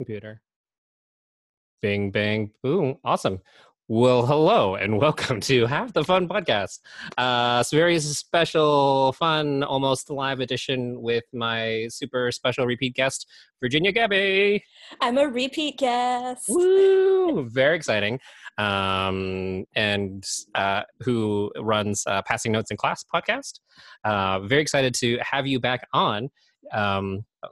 computer. Bing, bang, boom. Awesome. Well, hello and welcome to Have the Fun Podcast. It's a very special, fun, almost live edition with my super special repeat guest, Virginia Gabby. I'm a repeat guest. Woo! Very exciting. Who runs Passing Notes in Class podcast. Very excited to have you back on.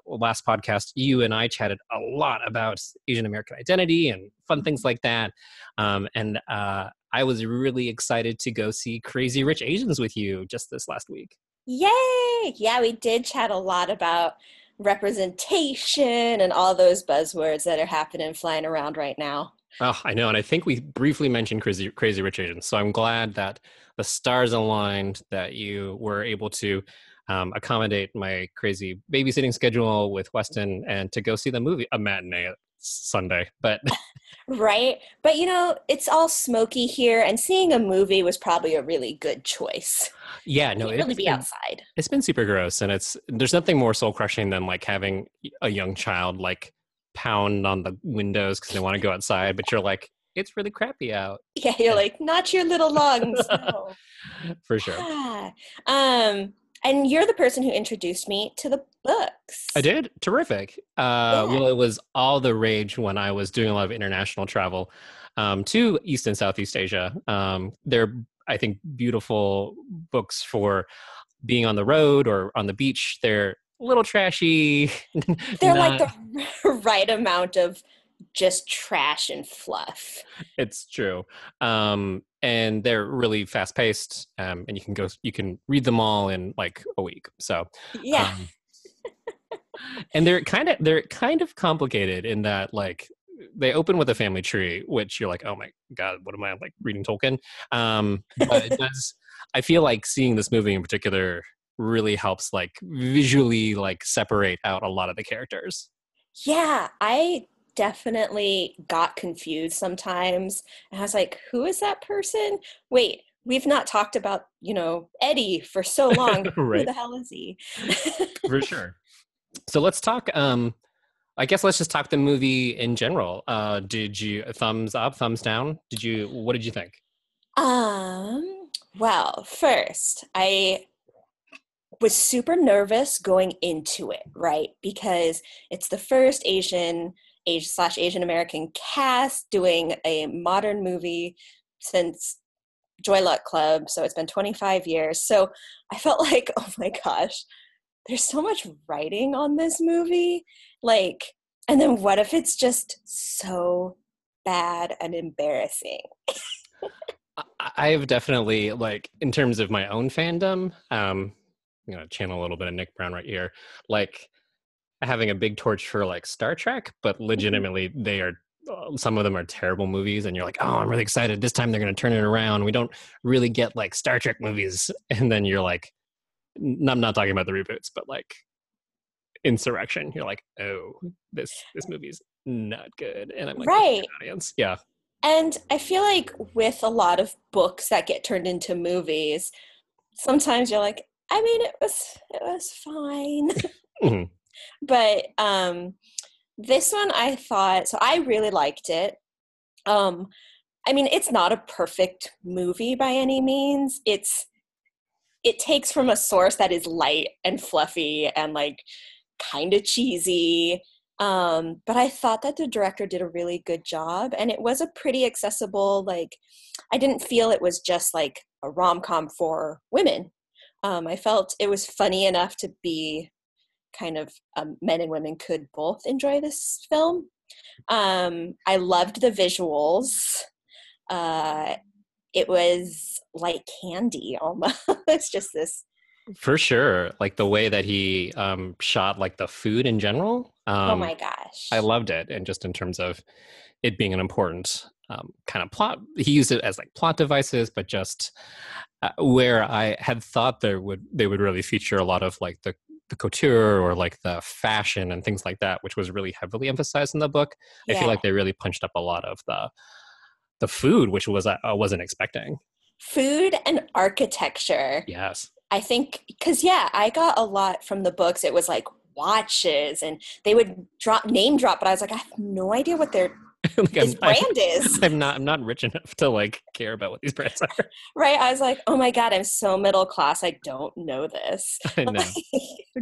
Last podcast, you and I chatted a lot about Asian American identity and fun things like that. I was really excited to go see Crazy Rich Asians with you just this last week. Yay! Yeah, we did chat a lot about representation and all those buzzwords that are happening, flying around right now. Oh, I know. And I think we briefly mentioned Crazy Rich Asians. So I'm glad that the stars aligned, that you were able to accommodate my crazy babysitting schedule with Weston and to go see the movie, a matinee Sunday, but. Right. But you know, it's all smoky here, and seeing a movie was probably a really good choice. Yeah, no, it's really be outside. It's been super gross, and there's nothing more soul crushing than like having a young child like pound on the windows because they want to go outside, but you're like, it's really crappy out. Yeah, you're like, not your little lungs. No. For sure. Yeah. And you're the person who introduced me to the books. I did? Terrific. Well, it was all the rage when I was doing a lot of international travel to East and Southeast Asia. They're, I think, beautiful books for being on the road or on the beach. They're a little trashy. They're like the right amount of just trash and fluff. It's true. And they're really fast paced, and you can read them all in like a week. So yeah. And they're kind of complicated in that like they open with a family tree, which you're like, oh my God, what am I like reading Tolkien? But it does. I feel like seeing this movie in particular really helps like visually like separate out a lot of the characters. Yeah, I definitely got confused sometimes, and I was like, who is that person? Wait, we've not talked about, you know, Eddie for so long. Right. Who the hell is he? For sure. So let's talk, I guess let's just talk the movie in general. Did you, thumbs up, thumbs down? What did you think? Well, first, I was super nervous going into it, right? Because it's the first Asian American cast doing a modern movie since Joy Luck Club. So it's been 25 years. So I felt like, oh my gosh, there's so much writing on this movie. Like, and then what if it's just so bad and embarrassing? I have definitely, like, in terms of my own fandom, I'm going to channel a little bit of Nick Brown right here. Like, having a big torch for like Star Trek, but legitimately they are, some of them are terrible movies, and you're like, oh, I'm really excited, this time they're going to turn it around, we don't really get like Star Trek movies, and then you're like, I'm not talking about the reboots, but like Insurrection, you're like, oh, this movie's not good, and I'm like, right, audience. Yeah. And I feel like with a lot of books that get turned into movies, sometimes you're like, I mean, it was fine. Mm-hmm. But this one, I thought, so I really liked it. I mean, it's not a perfect movie by any means. It takes from a source that is light and fluffy and like kind of cheesy. But I thought that the director did a really good job, and it was a pretty accessible, like, I didn't feel it was just like a rom-com for women. I felt it was funny enough to be kind of men and women could both enjoy this film. I loved the visuals. It was like candy almost. It's just this. For sure. Like the way that he shot like the food in general. Oh my gosh. I loved it. And just in terms of it being an important kind of plot, he used it as like plot devices, but just where I had thought they would really feature a lot of like the couture or like the fashion and things like that, which was really heavily emphasized in the book. Yeah. I feel like they really punched up a lot of the food, which was, I wasn't expecting. Food and architecture. Yes. I think, because yeah, I got a lot from the books. It was like, watches, and they would name drop, but I was like, I have no idea what their like this brand is. I'm not rich enough to like care about what these brands are. Right. I was like, oh my God, I'm so middle class. I don't know this. I know. I've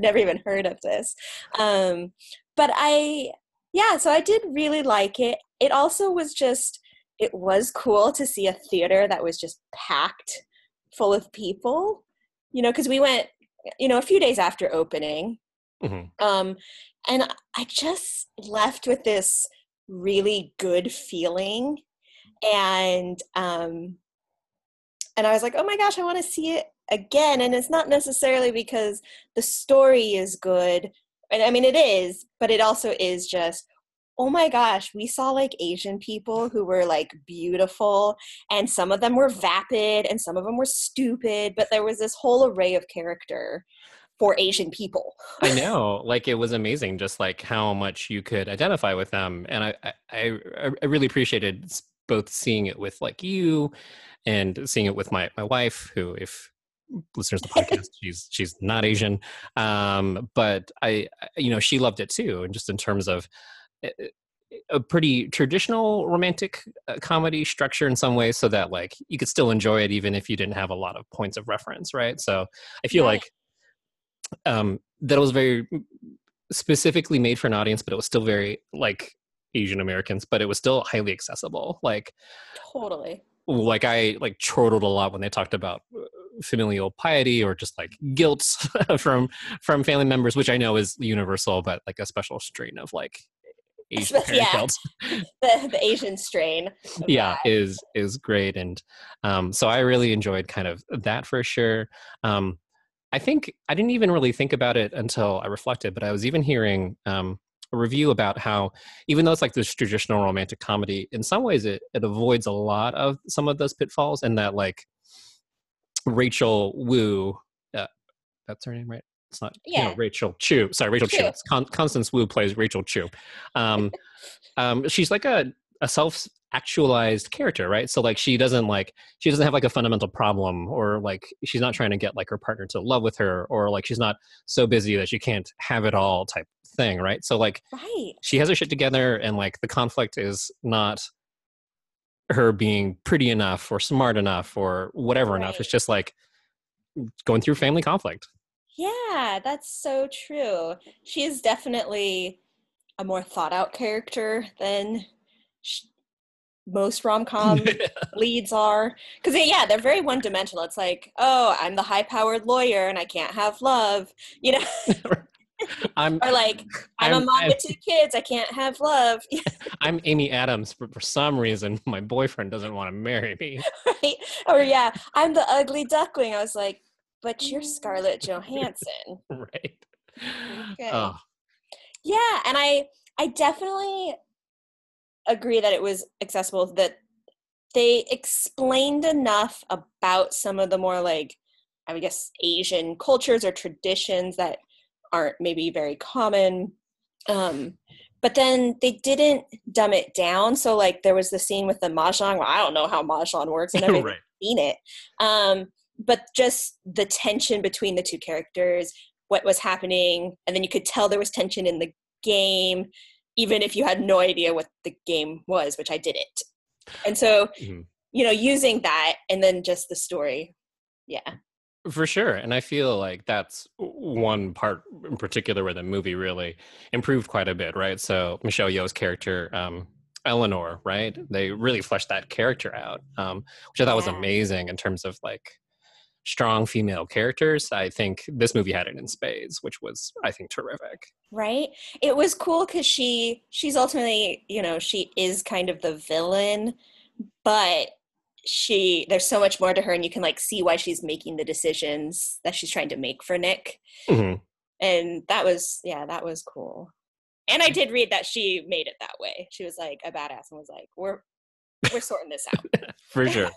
never even heard of this. So I did really like it. It also was just, it was cool to see a theater that was just packed full of people, you know, because we went, you know, a few days after opening. Mm-hmm. And I just left with this really good feeling. And I was like, oh my gosh, I want to see it again. And it's not necessarily because the story is good. And I mean, it is, but it also is just, oh my gosh, we saw like Asian people who were like beautiful, and some of them were vapid and some of them were stupid, but there was this whole array of character for Asian people. I know, like it was amazing just like how much you could identify with them. And I really appreciated both seeing it with like you and seeing it with my wife, who, if listeners to the podcast, she's not Asian. But I, you know, she loved it too. And just in terms of a pretty traditional romantic comedy structure in some way, so that like you could still enjoy it even if you didn't have a lot of points of reference, right? So I feel like that it was very specifically made for an audience, but it was still very like Asian Americans, but it was still highly accessible. Like totally. Like I like chortled a lot when they talked about familial piety or just like guilt from family members, which I know is universal, but like a special strain of like Asian parent guilt. The Asian strain. Yeah, that is great. And so I really enjoyed kind of that for sure. I think I didn't even really think about it until I reflected, but I was even hearing a review about how, even though it's like this traditional romantic comedy, in some ways it avoids a lot of some of those pitfalls, and that like Rachel Wu, that's her name, right? It's not, yeah. You know, Rachel Chu. Sorry, Rachel Chu. Constance Wu plays Rachel Chu. She's like a self-actualized character, right? So like she doesn't have like a fundamental problem, or like she's not trying to get like her partner to love with her, or like she's not so busy that she can't have it all type thing, right? So like she has her shit together, and like the conflict is not her being pretty enough or smart enough or whatever enough. It's just like going through family conflict. Yeah, that's so true. She is definitely a more thought out character than most rom-com leads are, because they're very one-dimensional. It's like, oh, I'm the high-powered lawyer and I can't have love, you know. Or like, I'm a mom with two kids, I can't have love. I'm Amy Adams, but for some reason my boyfriend doesn't want to marry me. Right? Or I'm the ugly duckling. I was like, but you're Scarlett Johansson. Right. Okay. Oh. Yeah, and I definitely agree that it was accessible, that they explained enough about some of the more like, I would guess, Asian cultures or traditions that aren't maybe very common, but then they didn't dumb it down. So like there was the scene with the mahjong. Well, I don't know how mahjong works, and I've never seen it, but just the tension between the two characters, what was happening, and then you could tell there was tension in the game even if you had no idea what the game was, which I didn't. And so you know, using that and then just the story. For sure. And I feel like that's one part in particular where the movie really improved quite a bit, right? So Michelle Yeoh's character, Eleanor, right? They really fleshed that character out, which I thought was amazing in terms of like strong female characters. I think this movie had it in spades, which was, I think, terrific. Right? It was cool because she's ultimately, you know, she is kind of the villain, but there's so much more to her, and you can like see why she's making the decisions that she's trying to make for Nick. Mm-hmm. And that was cool. And I did read that she made it that way. She was like a badass and was like, we're sorting this out. For sure.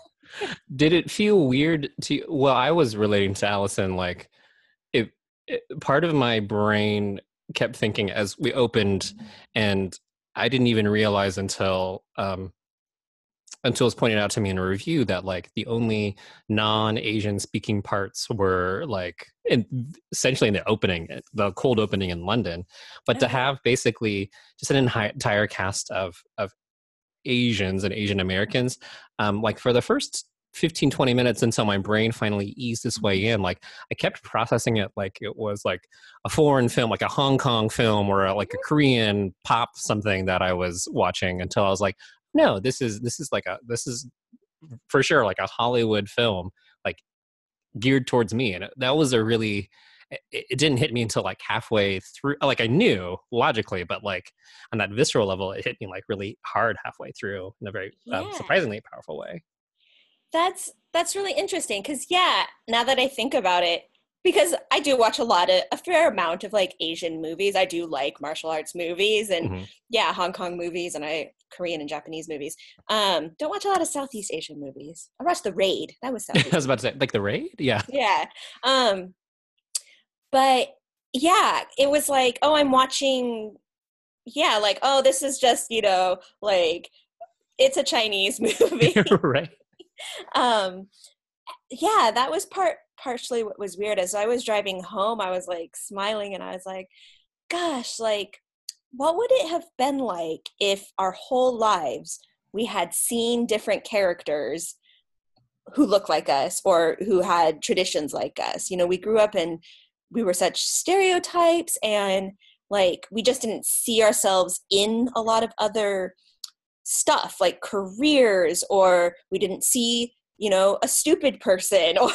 Did it feel weird to you? Well, I was relating to Allison, like it part of my brain kept thinking as we opened, and I didn't even realize until until it was pointed out to me in a review that like the only non-Asian speaking parts were like essentially in the opening, the cold opening in London. But to have basically just an entire cast of Asians and Asian Americans, like for the first 15, 20 minutes until my brain finally eased its way in, like I kept processing it like it was like a foreign film, like a Hong Kong film or like a Korean pop something that I was watching, until I was like, no, this is for sure like a Hollywood film, like geared towards me. And that was a really, it didn't hit me until like halfway through. Like I knew logically, but like on that visceral level, it hit me like really hard halfway through in a very surprisingly powerful way. That's really interesting because, yeah, now that I think about it, because I do watch a fair amount of like Asian movies. I do like martial arts movies and Hong Kong movies and Korean and Japanese movies. Don't watch a lot of Southeast Asian movies. I watched The Raid. That was Southeast. I was about to say, like The Raid? Yeah. Yeah. But yeah, it was like, oh, I'm watching, yeah, like, oh, this is just, you know, like it's a Chinese movie. Right. Yeah, that was partially what was weird. As I was driving home, I was like smiling and I was like, gosh, like what would it have been like if our whole lives we had seen different characters who look like us or who had traditions like us? You know, we grew up and we were such stereotypes and like we just didn't see ourselves in a lot of other stuff like careers, or we didn't see, you know, a stupid person or,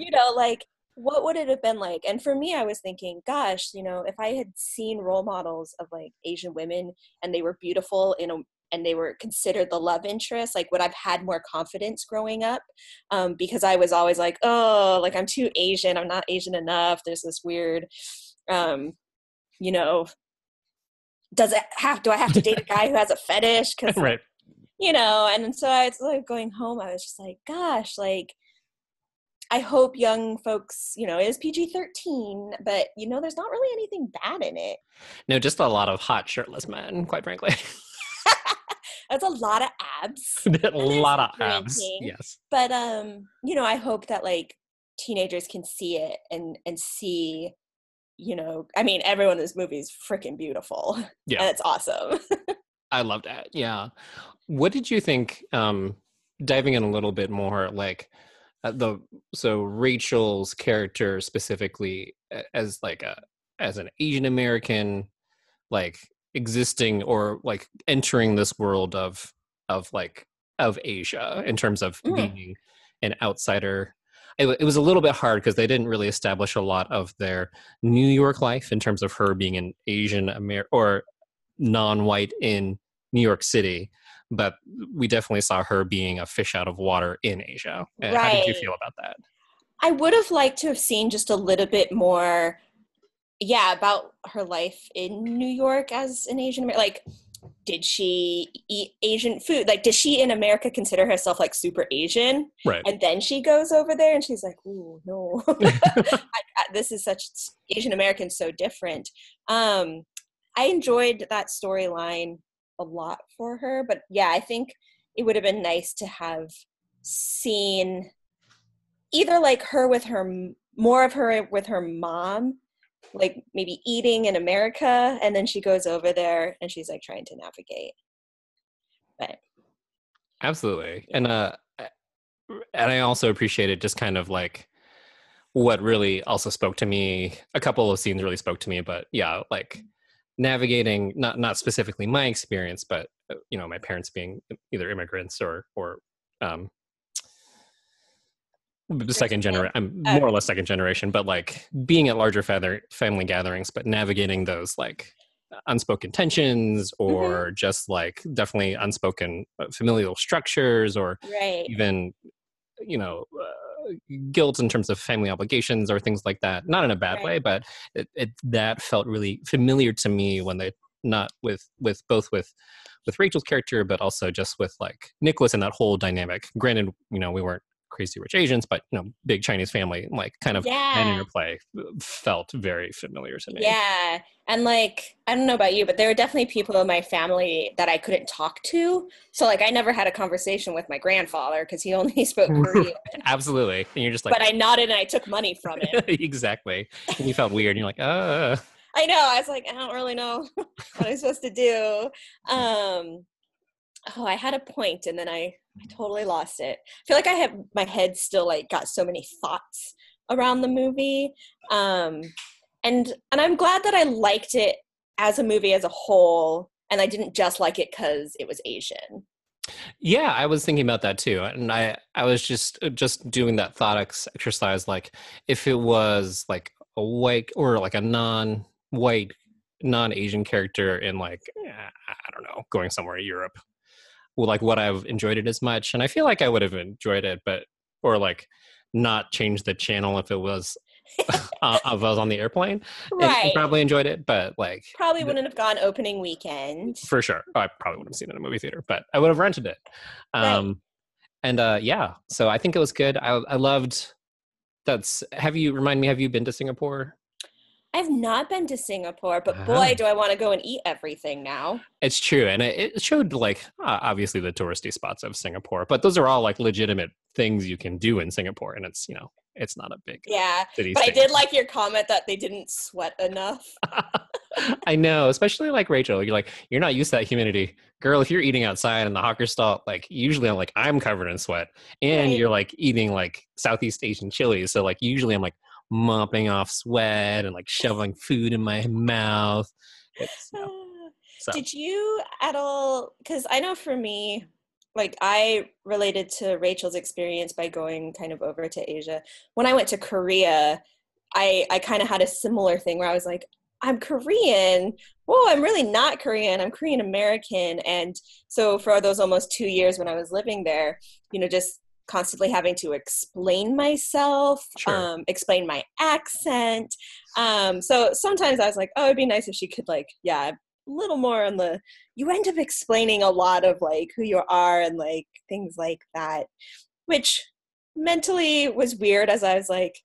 you know, like what would it have been like? And for me, I was thinking, gosh, you know, if I had seen role models of like Asian women and they were beautiful and they were considered the love interest, like would I've had more confidence growing up? Because I was always like, oh, like I'm too Asian. I'm not Asian enough. There's this weird, you know, do I have to date a guy who has a fetish? Cause, right. You know, and so I was like going home, I was just like, gosh, like, I hope young folks, you know, it is PG-13, but you know, there's not really anything bad in it. No, just a lot of hot shirtless men, quite frankly. That's a lot of abs. A lot of abs, yes. But, you know, I hope that like teenagers can see it and see, you know, I mean, everyone in this movie is freaking beautiful. Yeah. And it's awesome. I love that. Yeah. What did you think, diving in a little bit more, like so Rachel's character specifically as like as an Asian American, like existing or like entering this world of Asia in terms of being an outsider. It was a little bit hard because they didn't really establish a lot of their New York life in terms of her being an Asian or non-white in New York City, but we definitely saw her being a fish out of water in Asia. Right. How did you feel about that? I would have liked to have seen just a little bit more, yeah, about her life in New York as an Asian American. Like, did she eat Asian food? Like, does she in America consider herself like super Asian? Right. And then she goes over there and she's like, ooh, no. This is such Asian American, so different. I enjoyed that storyline a lot for her, but yeah, I think it would have been nice to have seen either like her with her, more of her with her mom, like maybe eating in America, and then she goes over there and she's like trying to navigate. But absolutely. And I also appreciated just kind of like what really also spoke to me, a couple of scenes really spoke to me, but yeah, like navigating not specifically my experience, but you know, my parents being either immigrants or second generation, I'm more or less second generation, but like being at larger family gatherings, but navigating those like unspoken tensions or just like definitely unspoken familial structures or even, you know, guilt in terms of family obligations or things like that. Not in a bad way, but it that felt really familiar to me when they, not with both with Rachel's character, but also just with like Nicholas and that whole dynamic. Granted, you know, we weren't Crazy Rich Asians, but, you know, big Chinese family, like, kind of an interplay felt very familiar to me. Yeah. And, like, I don't know about you, but there were definitely people in my family that I couldn't talk to. So, like, I never had a conversation with my grandfather because he only spoke Korean. Absolutely. And you're just like... But I nodded and I took money from it. Exactly. And you felt weird. And you're like, I know. I was like, I don't really know what I'm supposed to do. I had a point and then I totally lost it. I feel like I have my head still like got so many thoughts around the movie. And I'm glad that I liked it as a movie as a whole. And I didn't just like it because it was Asian. Yeah, I was thinking about that too. And I was just doing that thought exercise. Like if it was like a white or like a non-white, non-Asian character in like, I don't know, going somewhere in Europe. Like what I've enjoyed it as much, and I feel like I would have enjoyed it, but or like not change the channel if it was if I was on the airplane, right? And probably enjoyed it, but like probably wouldn't have gone opening weekend for sure. I probably wouldn't have seen it in a movie theater, but I would have rented it. Right. And yeah, so I think it was good. I loved. Have you been to Singapore? I've not been to Singapore, but boy, do I want to go and eat everything now. It's true. And it showed like, obviously the touristy spots of Singapore, but those are all like legitimate things you can do in Singapore. And it's, you know, it's not a big city. But I did like your comment that they didn't sweat enough. I know, especially like Rachel, you're like, you're not used to that humidity. Girl, if you're eating outside in the hawker stall, like usually I'm like, I'm covered in sweat. And you're like eating like Southeast Asian chili. So like usually I'm like, mopping off sweat and like shoveling food in my mouth. Did you at all, because I know for me, like I related to Rachel's experience by going kind of over to Asia. When I went to Korea, I kind of had a similar thing where I was like, I'm Korean. Whoa, I'm really not Korean. I'm Korean American. And so for those almost 2 years when I was living there, you know, just constantly having to explain myself, explain my accent. So sometimes I was like, oh, it'd be nice if she could like, a little more on the, you end up explaining a lot of like who you are and like things like that, which mentally was weird as I was like,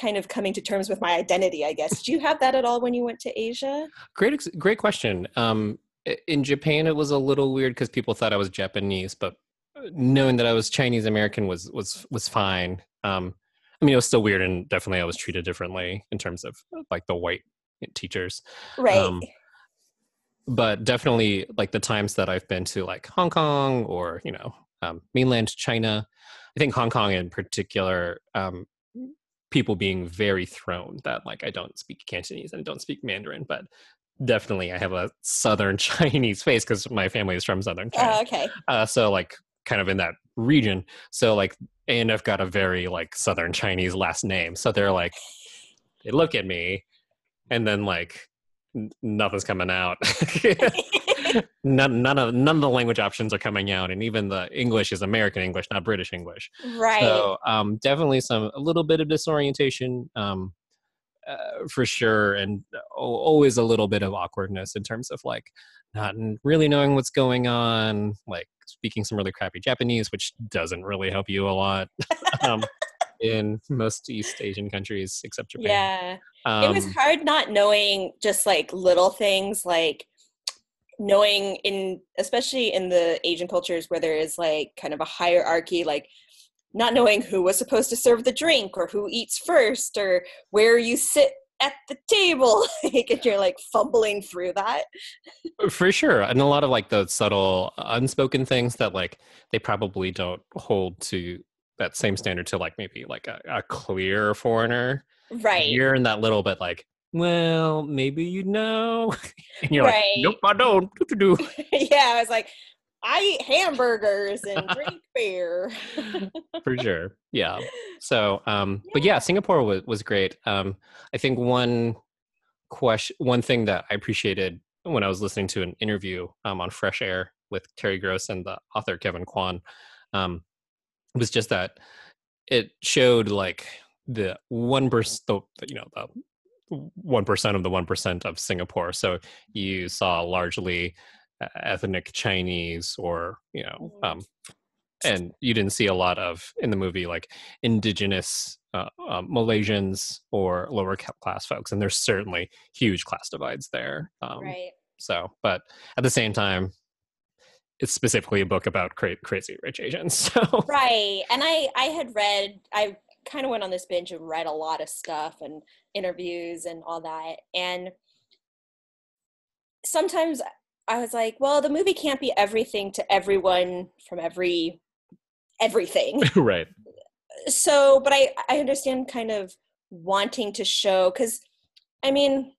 kind of coming to terms with my identity, I guess. Did you have that at all when you went to Asia? Great question. In Japan, it was a little weird because people thought I was Japanese, but knowing that I was Chinese American was fine. I mean, it was still weird, and definitely I was treated differently in terms of like the white teachers, right? But definitely, like the times that I've been to, like Hong Kong or mainland China, I think Hong Kong in particular, people being very thrown that like I don't speak Cantonese and I don't speak Mandarin, but definitely I have a Southern Chinese face because my family is from Southern China. So like. Kind of in that region. So like ANF got a very like Southern Chinese last name. So they're like, they look at me and then like nothing's coming out. none of the language options are coming out. And even the English is American English, not British English. Right. So definitely a little bit of disorientation for sure. And always a little bit of awkwardness in terms of like not really knowing what's going on. Like, speaking some really crappy Japanese, which doesn't really help you a lot in most East Asian countries, except Japan. Yeah, it was hard not knowing just like little things, like knowing especially in the Asian cultures where there is like kind of a hierarchy, like not knowing who was supposed to serve the drink or who eats first or where you sit at the table, and you're like fumbling through that. For sure. And a lot of like the subtle unspoken things that like they probably don't hold to that same standard to like maybe like a clear foreigner. Right. You're in that little bit like, well, maybe you know. And you're like, nope, I don't. Yeah, I was like, I eat hamburgers and drink beer. For sure. Yeah. So, but yeah, Singapore was great. I think one thing that I appreciated when I was listening to an interview on Fresh Air with Terry Gross and the author Kevin Kwan was just that it showed like the 1%, you know, the 1% of the 1% of Singapore. So you saw largely ethnic Chinese or and you didn't see a lot of in the movie, like indigenous Malaysians or lower class folks. And there's certainly huge class divides there. Right. So, but at the same time, it's specifically a book about crazy rich Asians. So. Right. And I kind of went on this binge and read a lot of stuff and interviews and all that. And sometimes I was like, well, the movie can't be everything to everyone from everything. Right. So, but I understand kind of wanting to show, because I mean,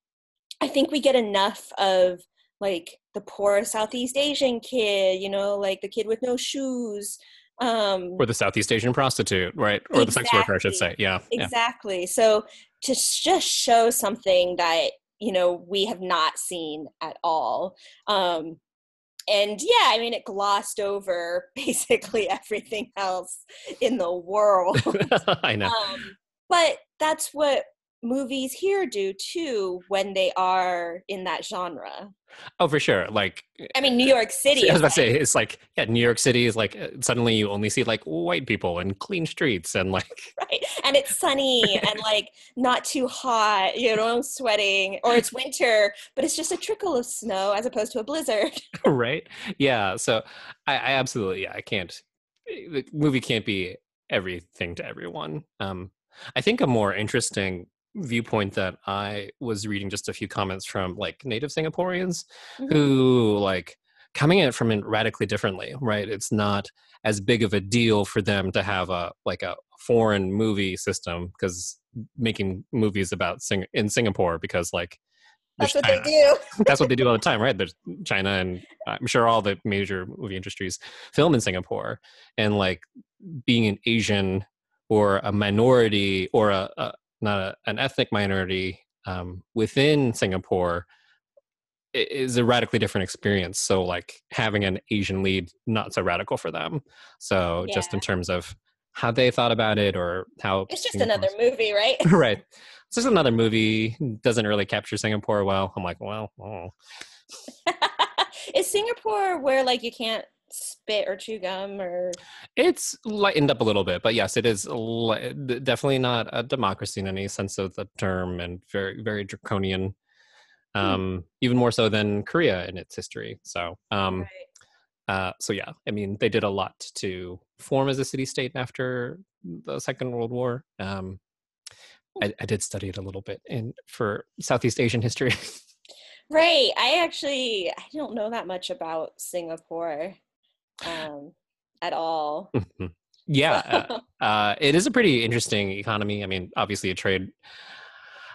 I think we get enough of like the poor Southeast Asian kid, you know, like the kid with no shoes. Or the Southeast Asian prostitute, right? Or exactly. The sex worker, I should say. Yeah. Exactly. Yeah. So to just show something that, you know, we have not seen at all. And yeah, I mean, it glossed over basically everything else in the world. I know. But that's what movies here do too when they are in that genre. Oh, for sure. Like, I mean, New York City. I was about to say, it's like, yeah, New York City is like, suddenly you only see like white people and clean streets and like. Right. And it's sunny and like not too hot, you know, I'm sweating, or it's winter, but it's just a trickle of snow as opposed to a blizzard. Right. Yeah. So I absolutely, yeah, I can't, the movie can't be everything to everyone. I think a more interesting viewpoint that I was reading just a few comments from like native Singaporeans who like coming at it from it radically differently, right? It's not as big of a deal for them to have a like a foreign movie system, because making movies about in Singapore, because like that's what China, they do. That's what they do all the time, right? There's China and I'm sure all the major movie industries film in Singapore, and like being an Asian or a minority or an ethnic minority within Singapore is a radically different experience. So like having an Asian lead, not so radical for them. So yeah. Just in terms of how they thought about it or how... It's just another movie, right? Right. It's just another movie. Doesn't really capture Singapore well. I'm like, Is Singapore where like you can't spit or chew gum, or it's lightened up a little bit, but yes, it is definitely not a democracy in any sense of the term, and very, very draconian, even more so than Korea in its history. So so yeah, I mean, they did a lot to form as a city state after the Second World War. I did study it a little bit for Southeast Asian history. Right. I don't know that much about Singapore at all. Yeah. It is a pretty interesting economy. I mean, obviously it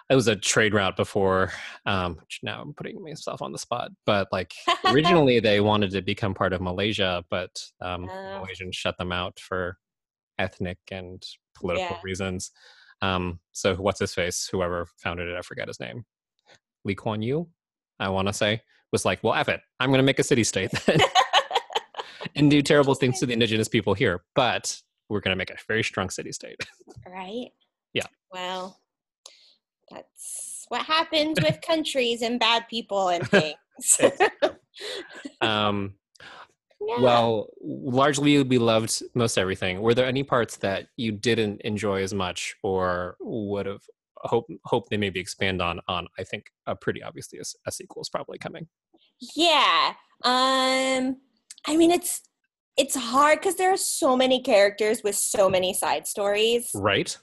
was a trade route before, which now I'm putting myself on the spot, but like originally they wanted to become part of Malaysia, but Malaysians shut them out for ethnic and political reasons. So what's his face? Whoever founded it, I forgot his name. Lee Kuan Yew, I want to say, was like, well, F it. I'm going to make a city state then and do terrible things to the indigenous people here, but we're going to make a very strong city state. Right. Yeah. Well, that's what happens with countries and bad people and things. Yeah. Well, largely we loved most everything. Were there any parts that you didn't enjoy as much or would have hope they maybe expand on? I think pretty obviously a sequel is probably coming. Yeah. I mean, it's hard because there are so many characters with so many side stories, right?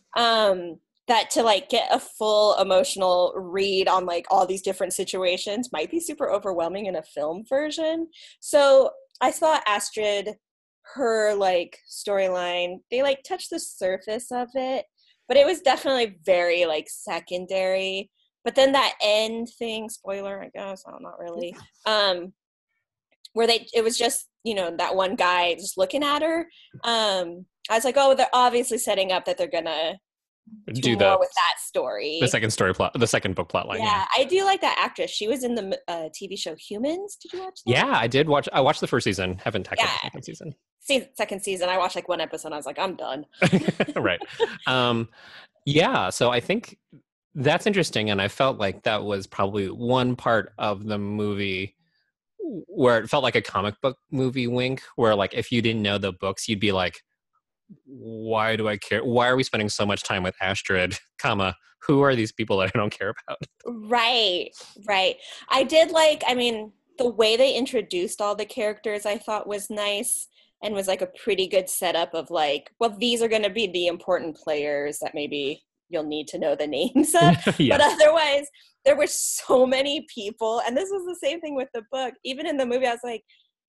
That to like get a full emotional read on like all these different situations might be super overwhelming in a film version. So I saw Astrid, her like storyline, they like touched the surface of it, but it was definitely very, like, secondary. But then that end thing, spoiler, I guess, well, not really, where it was just, you know, that one guy just looking at her. I was like, oh, they're obviously setting up that they're going to do more with that story. The second book plot line. Yeah, I do like that actress. She was in the TV show Humans. Did you watch that? Yeah, I watched the first season. Haven't tackled the second season. Second season, I watched like one episode and I was like, I'm done. Right. Yeah, so I think that's interesting, and I felt like that was probably one part of the movie where it felt like a comic book movie wink, where like if you didn't know the books, you'd be like, why do I care? Why are we spending so much time with Astrid, comma, who are these people that I don't care about? Right, right. I did like, I mean, the way they introduced all the characters I thought was nice and was like a pretty good setup of like, well, these are going to be the important players that maybe you'll need to know the names of. Yeah. But otherwise, there were so many people. And this was the same thing with the book. Even in the movie, I was like,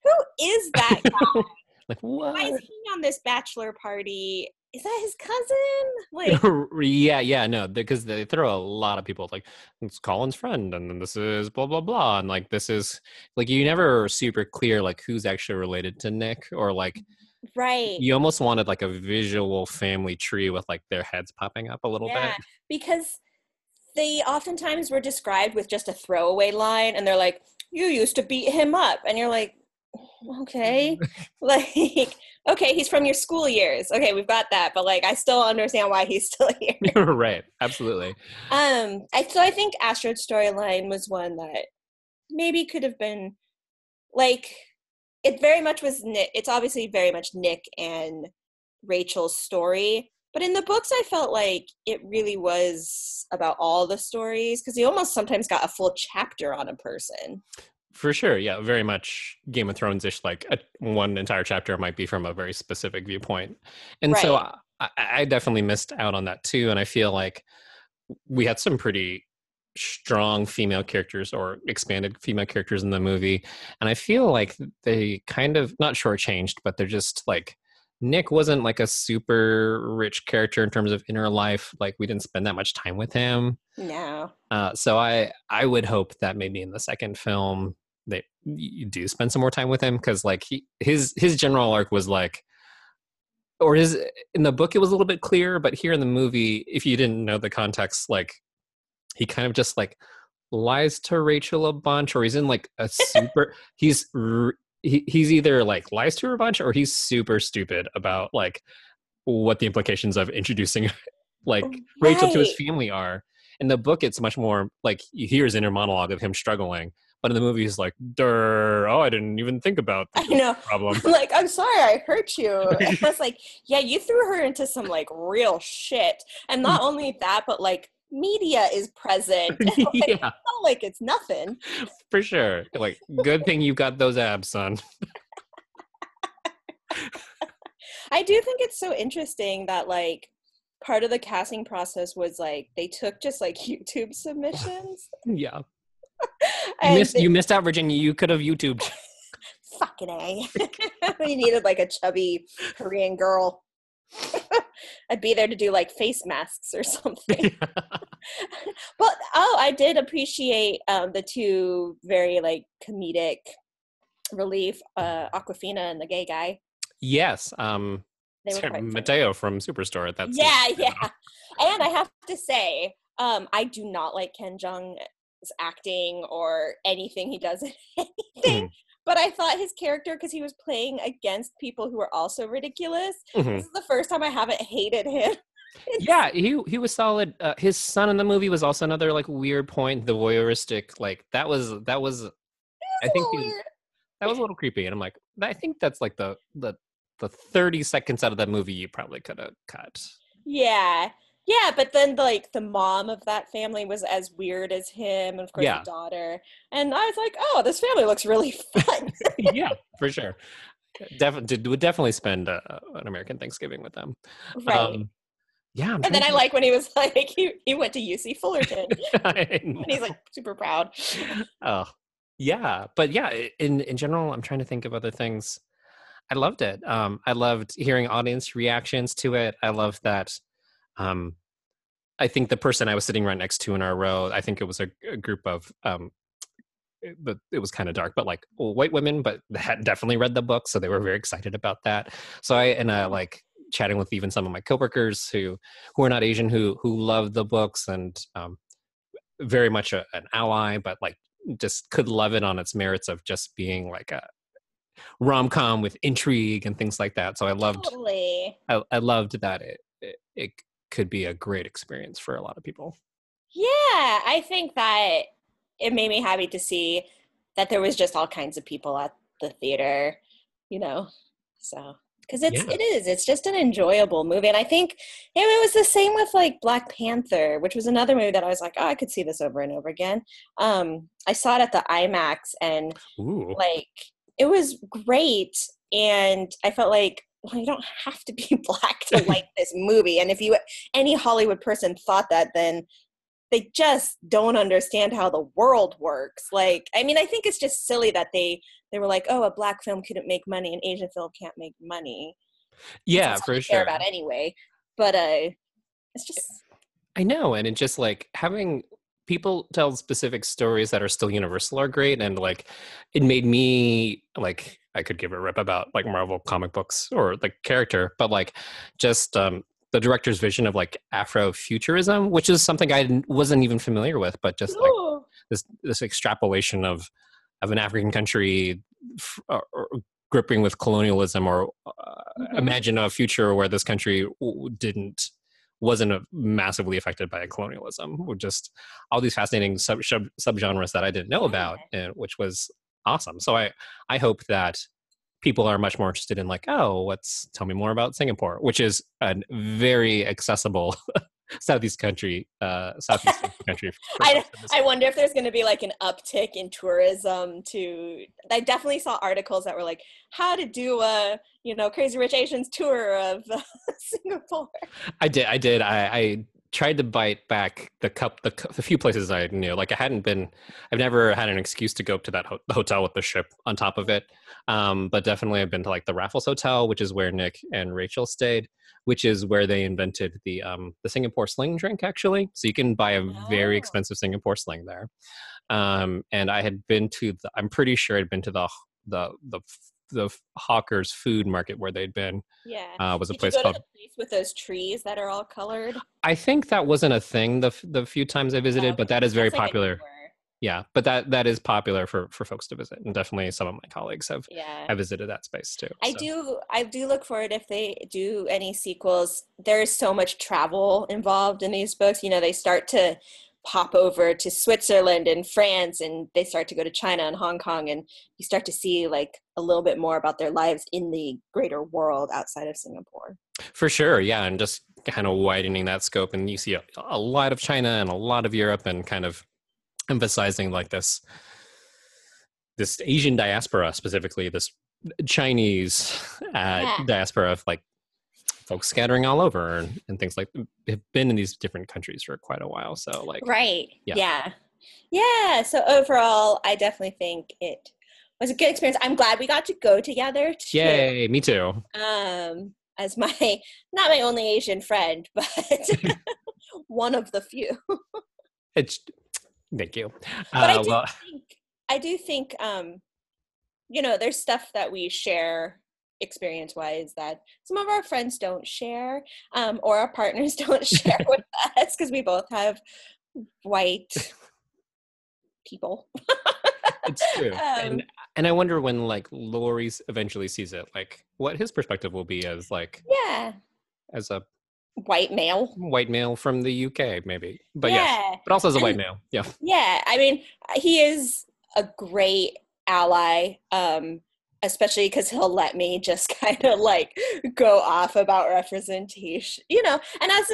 who is that guy? Like, what? Why is he on this bachelor party? Is that his cousin? Like, yeah, no, because they throw a lot of people. Like, it's Colin's friend, and then this is blah blah blah, and like this is like you never are super clear like who's actually related to Nick or like. Right. You almost wanted like a visual family tree with like their heads popping up a little bit. Because they oftentimes were described with just a throwaway line, and they're like, "You used to beat him up," and you're like, okay, like, okay, he's from your school years. Okay, we've got that, but like, I still understand why he's still here. Right, absolutely. So I think Astrid's storyline was one that maybe could have been, like, it very much was Nick. It's obviously very much Nick and Rachel's story, but in the books, I felt like it really was about all the stories because you almost sometimes got a full chapter on a person. For sure, yeah, very much Game of Thrones-ish, like one entire chapter might be from a very specific viewpoint. And right. So I definitely missed out on that too, and I feel like we had some pretty strong female characters or expanded female characters in the movie, and I feel like they kind of, not shortchanged, but they're just like, Nick wasn't like a super rich character in terms of inner life. Like we didn't spend that much time with him. No. So I would hope that maybe in the second film, that you do spend some more time with him because like his general arc was like, or his, in the book it was a little bit clearer, but here in the movie, if you didn't know the context, like he kind of just like lies to Rachel a bunch, or he's in like a super he's either like lies to her a bunch or he's super stupid about like what the implications of introducing like Rachel to his family are. In the book it's much more like you hear his inner monologue of him struggling. But in the movie, he's like, I didn't even think about the problem. Like, I'm sorry, I hurt you. And I was like, yeah, you threw her into some, like, real shit. And not only that, but, like, media is present. Like, yeah. It's not like it's nothing. For sure. Like, good thing you got those abs, son. I do think it's so interesting that, like, part of the casting process was, like, they took just, like, YouTube submissions. Yeah. You missed out, Virginia. You could have YouTubed. Fucking A. We needed like a chubby Korean girl. I'd be there to do like face masks or something. Yeah. But I did appreciate the two very like comedic relief, Awkwafina and the gay guy. Yes. Mateo from Superstore. That's And I have to say, I do not like Ken Jeong acting or anything he does in anything, but I thought his character, because he was playing against people who were also ridiculous, this is the first time I haven't hated him. Yeah, he was solid. His son in the movie was also another like weird point, the voyeuristic, like that was I think that was a little creepy, and I'm like, I think that's like the 30 seconds out of that movie you probably could have cut. Yeah, but then, like, the mom of that family was as weird as him, and, of course, the daughter. And I was like, oh, this family looks really fun. Yeah, for sure. Would definitely spend an American Thanksgiving with them. Right. And then I like when he was like, he went to UC Fullerton. And he's, like, super proud. Oh, yeah. But, yeah, in general, I'm trying to think of other things. I loved it. I loved hearing audience reactions to it. I loved that. I think the person I was sitting right next to in our row, I think it was a group of, it was kind of dark, but like white women, but had definitely read the book. So they were very excited about that. So I like chatting with even some of my coworkers who are not Asian, who love the books and very much an ally, but like just could love it on its merits of just being like a rom-com with intrigue and things like that. So I loved, totally. I loved that it could be a great experience for a lot of people. Yeah, I think that it made me happy to see that there was just all kinds of people at the theater, you know, so. Because it's just an enjoyable movie. And I think it was the same with like Black Panther, which was another movie that I was like, oh, I could see this over and over again. I saw it at the IMAX and like, it was great. And I felt like, well, you don't have to be Black to like this movie. And if you, any Hollywood person thought that, then they just don't understand how the world works. Like, I mean, I think it's just silly that they were like, oh, a Black film couldn't make money, an Asian film can't make money. Yeah, for sure. Care about anyway, but it's just. I know, and it just like having people tell specific stories that are still universal are great, and like it made me like I could give a rip about like Marvel comic books or like character, but like just. The director's vision of like Afrofuturism, which is something I wasn't even familiar with, but just like this extrapolation of an African country gripping with colonialism, or imagine a future where this country wasn't massively affected by colonialism, or just all these fascinating subgenres that I didn't know about, and which was awesome. So I hope that people are much more interested in like, oh, tell me more about Singapore, which is a very accessible Southeast country. I wonder if there's going to be like an uptick in tourism to, I definitely saw articles that were like, how to do a, you know, Crazy Rich Asians tour of Singapore. I did. I tried to bite back the few places I knew. Like I've never had an excuse to go up to that hotel with the ship on top of it. But definitely I've been to like the Raffles Hotel, which is where Nick and Rachel stayed, which is where they invented the Singapore Sling drink actually. So you can buy a very expensive Singapore Sling there. And I had been to I'm pretty sure I'd been to the hawkers food market where they'd been was a place called with those trees that are all colored. I think that wasn't a thing the few times I visited, but that is very popular. But that is popular for folks to visit, and definitely some of my colleagues have visited that space too. I do look forward if they do any sequels. There's so much travel involved in these books. You know, they start to pop over to Switzerland and France, and they start to go to China and Hong Kong, and you start to see like a little bit more about their lives in the greater world outside of Singapore. For sure, yeah, and just kind of widening that scope, and you see a lot of China and a lot of Europe, and kind of emphasizing like this Asian diaspora, specifically this Chinese diaspora of like folks scattering all over and things like have been in these different countries for quite a while. So like, right. Yeah. So overall, I definitely think it was a good experience. I'm glad we got to go together too. Yay. Me too. As not my only Asian friend, but one of the few. Thank you. But I do think, you know, there's stuff that we share experience-wise that some of our friends don't share, or our partners don't share with us, because we both have white people. It's true. And I wonder when like Lori eventually sees it, like what his perspective will be as like as a white male from the UK maybe, but yes, but also as a white male. I mean, he is a great ally, especially because he'll let me just kind of like go off about representation, you know, and as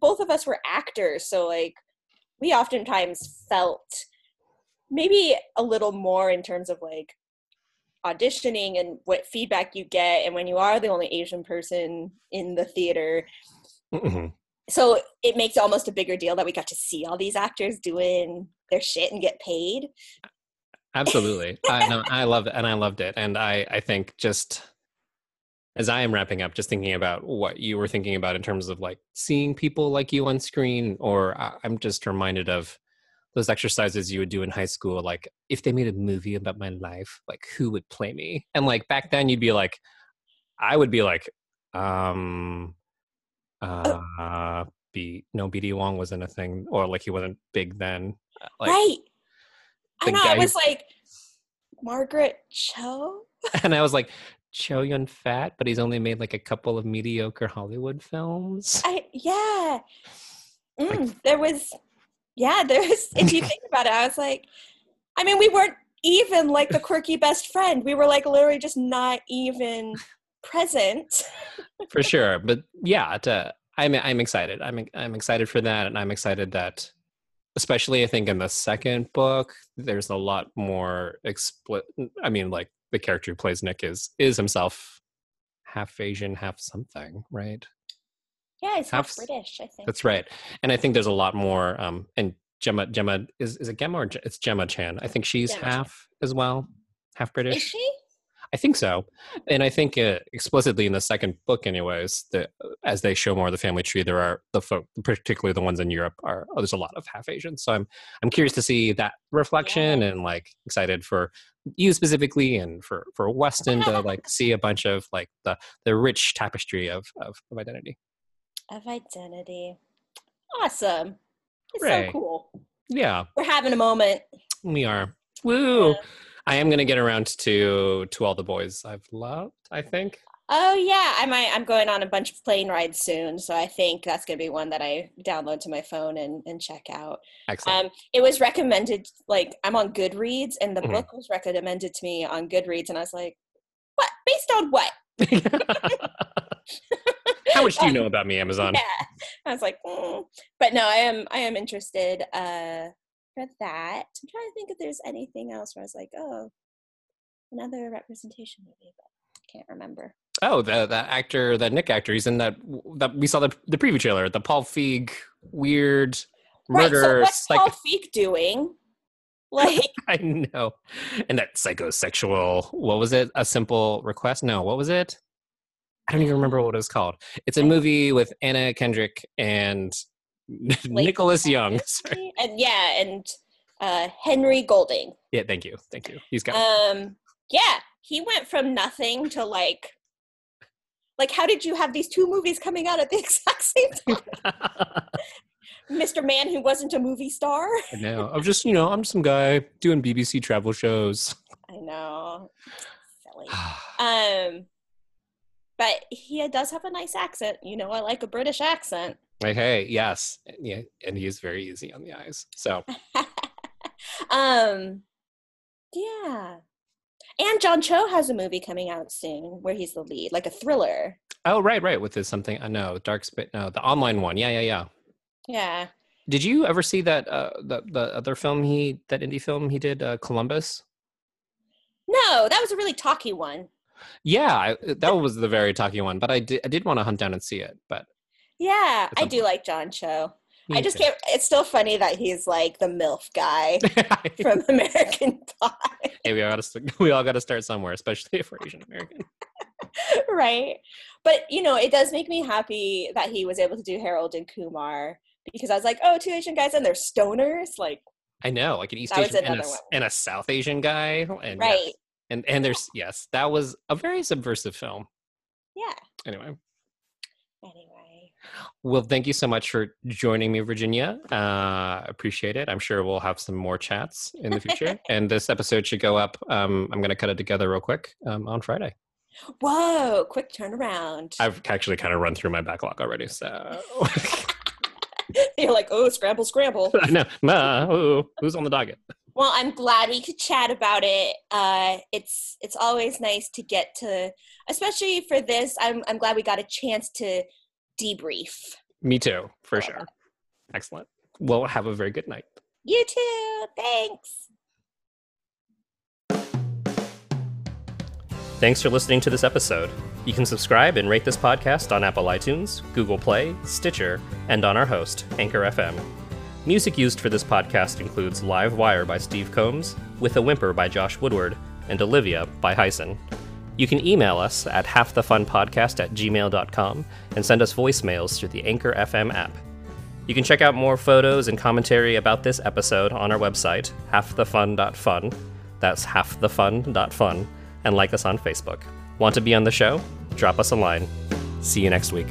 both of us were actors, so like we oftentimes felt maybe a little more in terms of like auditioning and what feedback you get, and when you are the only Asian person in the theater. Mm-hmm. So it makes almost a bigger deal that we got to see all these actors doing their shit and get paid. Absolutely. I love it, and I loved it. And I think just as I am wrapping up, just thinking about what you were thinking about in terms of like seeing people like you on screen, or I'm just reminded of those exercises you would do in high school. Like, if they made a movie about my life, like who would play me? And like back then I would be like, B.D. Wong wasn't a thing, or like he wasn't big then. Like, right. I know, I was like, Margaret Cho? And I was like, Chow Yun-fat, but he's only made like a couple of mediocre Hollywood films. There was, if you think about it, I was like, I mean, we weren't even like the quirky best friend, we were like literally just not even present. For sure. But yeah, I'm excited. I'm excited for that. And I'm excited that, especially I think in the second book, there's a lot more explicit. I mean, like the character who plays Nick is himself half Asian, half something, right? Yeah, he's half British, I think. That's right. And I think there's a lot more, and Gemma, is it Gemma or it's Gemma Chan? I think she's half as well, half British. Is she? I think so. And I think explicitly in the second book anyways, as they show more of the family tree, there are the folk, particularly the ones in Europe, there's a lot of half Asians. So I'm curious to see that reflection and like excited for you specifically and for Weston to like see a bunch of like the rich tapestry of identity. Of identity. Awesome. It's so cool. Yeah. We're having a moment. We are. Woo. Yeah. I am going to get around to All the Boys I've Loved, I think. Oh, yeah. I'm going on a bunch of plane rides soon, so I think that's going to be one that I download to my phone and check out. Excellent. It was recommended, like, I'm on Goodreads, and the book was recommended to me on Goodreads, and I was like, what? Based on what? How much do you know about me, Amazon? Yeah. I was like, But no, I am interested for that. I'm trying to think if there's anything else where I was like, oh, another representation movie, but I can't remember. Oh, that Nick actor, he's in that we saw the preview trailer, the Paul Feig weird murder. Right, so what's Paul Feig doing? Like I know. And that psychosexual, what was it? A Simple Request? No, what was it? I don't even remember what it was called. It's a movie with Anna Kendrick and Nicholas Young. Sorry. And Henry Golding. Yeah, thank you. He's got he went from nothing to like how did you have these two movies coming out at the exact same time? Mr. Man who wasn't a movie star. I know. I'm just, I'm some guy doing BBC travel shows. I know. Silly. But he does have a nice accent. I like a British accent. Hey, yes. Yeah, and he is very easy on the eyes. So. Yeah. And John Cho has a movie coming out soon where he's the lead, like a thriller. Oh, right. With this something, I know, Dark Spit, no, the online one. Yeah. Yeah. Did you ever see that the other film that indie film he did, Columbus? No, that was a really talky one. Yeah, that was the very talky one, but I did want to hunt down and see it. But yeah, I do like John Cho. I just can't. It's still funny that he's like the MILF guy from American Pie. Hey, we all got to start somewhere, especially if we're Asian American. Right, but it does make me happy that he was able to do Harold and Kumar because I was like, oh, two Asian guys and they're stoners. Like I know, like an East Asian and a South Asian guy, and right. Yes. And there's, yes, that was a very subversive film. Yeah. Anyway. Well, thank you so much for joining me, Virginia. Appreciate it. I'm sure we'll have some more chats in the future. And this episode should go up. I'm going to cut it together real quick on Friday. Whoa, quick turnaround. I've actually kind of run through my backlog already, so. You're like, oh, scramble. I know. Who's on the docket? Well, I'm glad we could chat about it. It's always nice to get to, especially for this, I'm glad we got a chance to debrief. Me too, for sure. Excellent. Well, have a very good night. You too. Thanks. Thanks for listening to this episode. You can subscribe and rate this podcast on Apple iTunes, Google Play, Stitcher, and on our host, Anchor FM. Music used for this podcast includes Live Wire by Steve Combs, With a Whimper by Josh Woodward, and Olivia by Hyson. You can email us at halfthefunpodcast@gmail.com and send us voicemails through the Anchor FM app. You can check out more photos and commentary about this episode on our website, halfthefun.fun. That's halfthefun.fun. And like us on Facebook. Want to be on the show? Drop us a line. See you next week.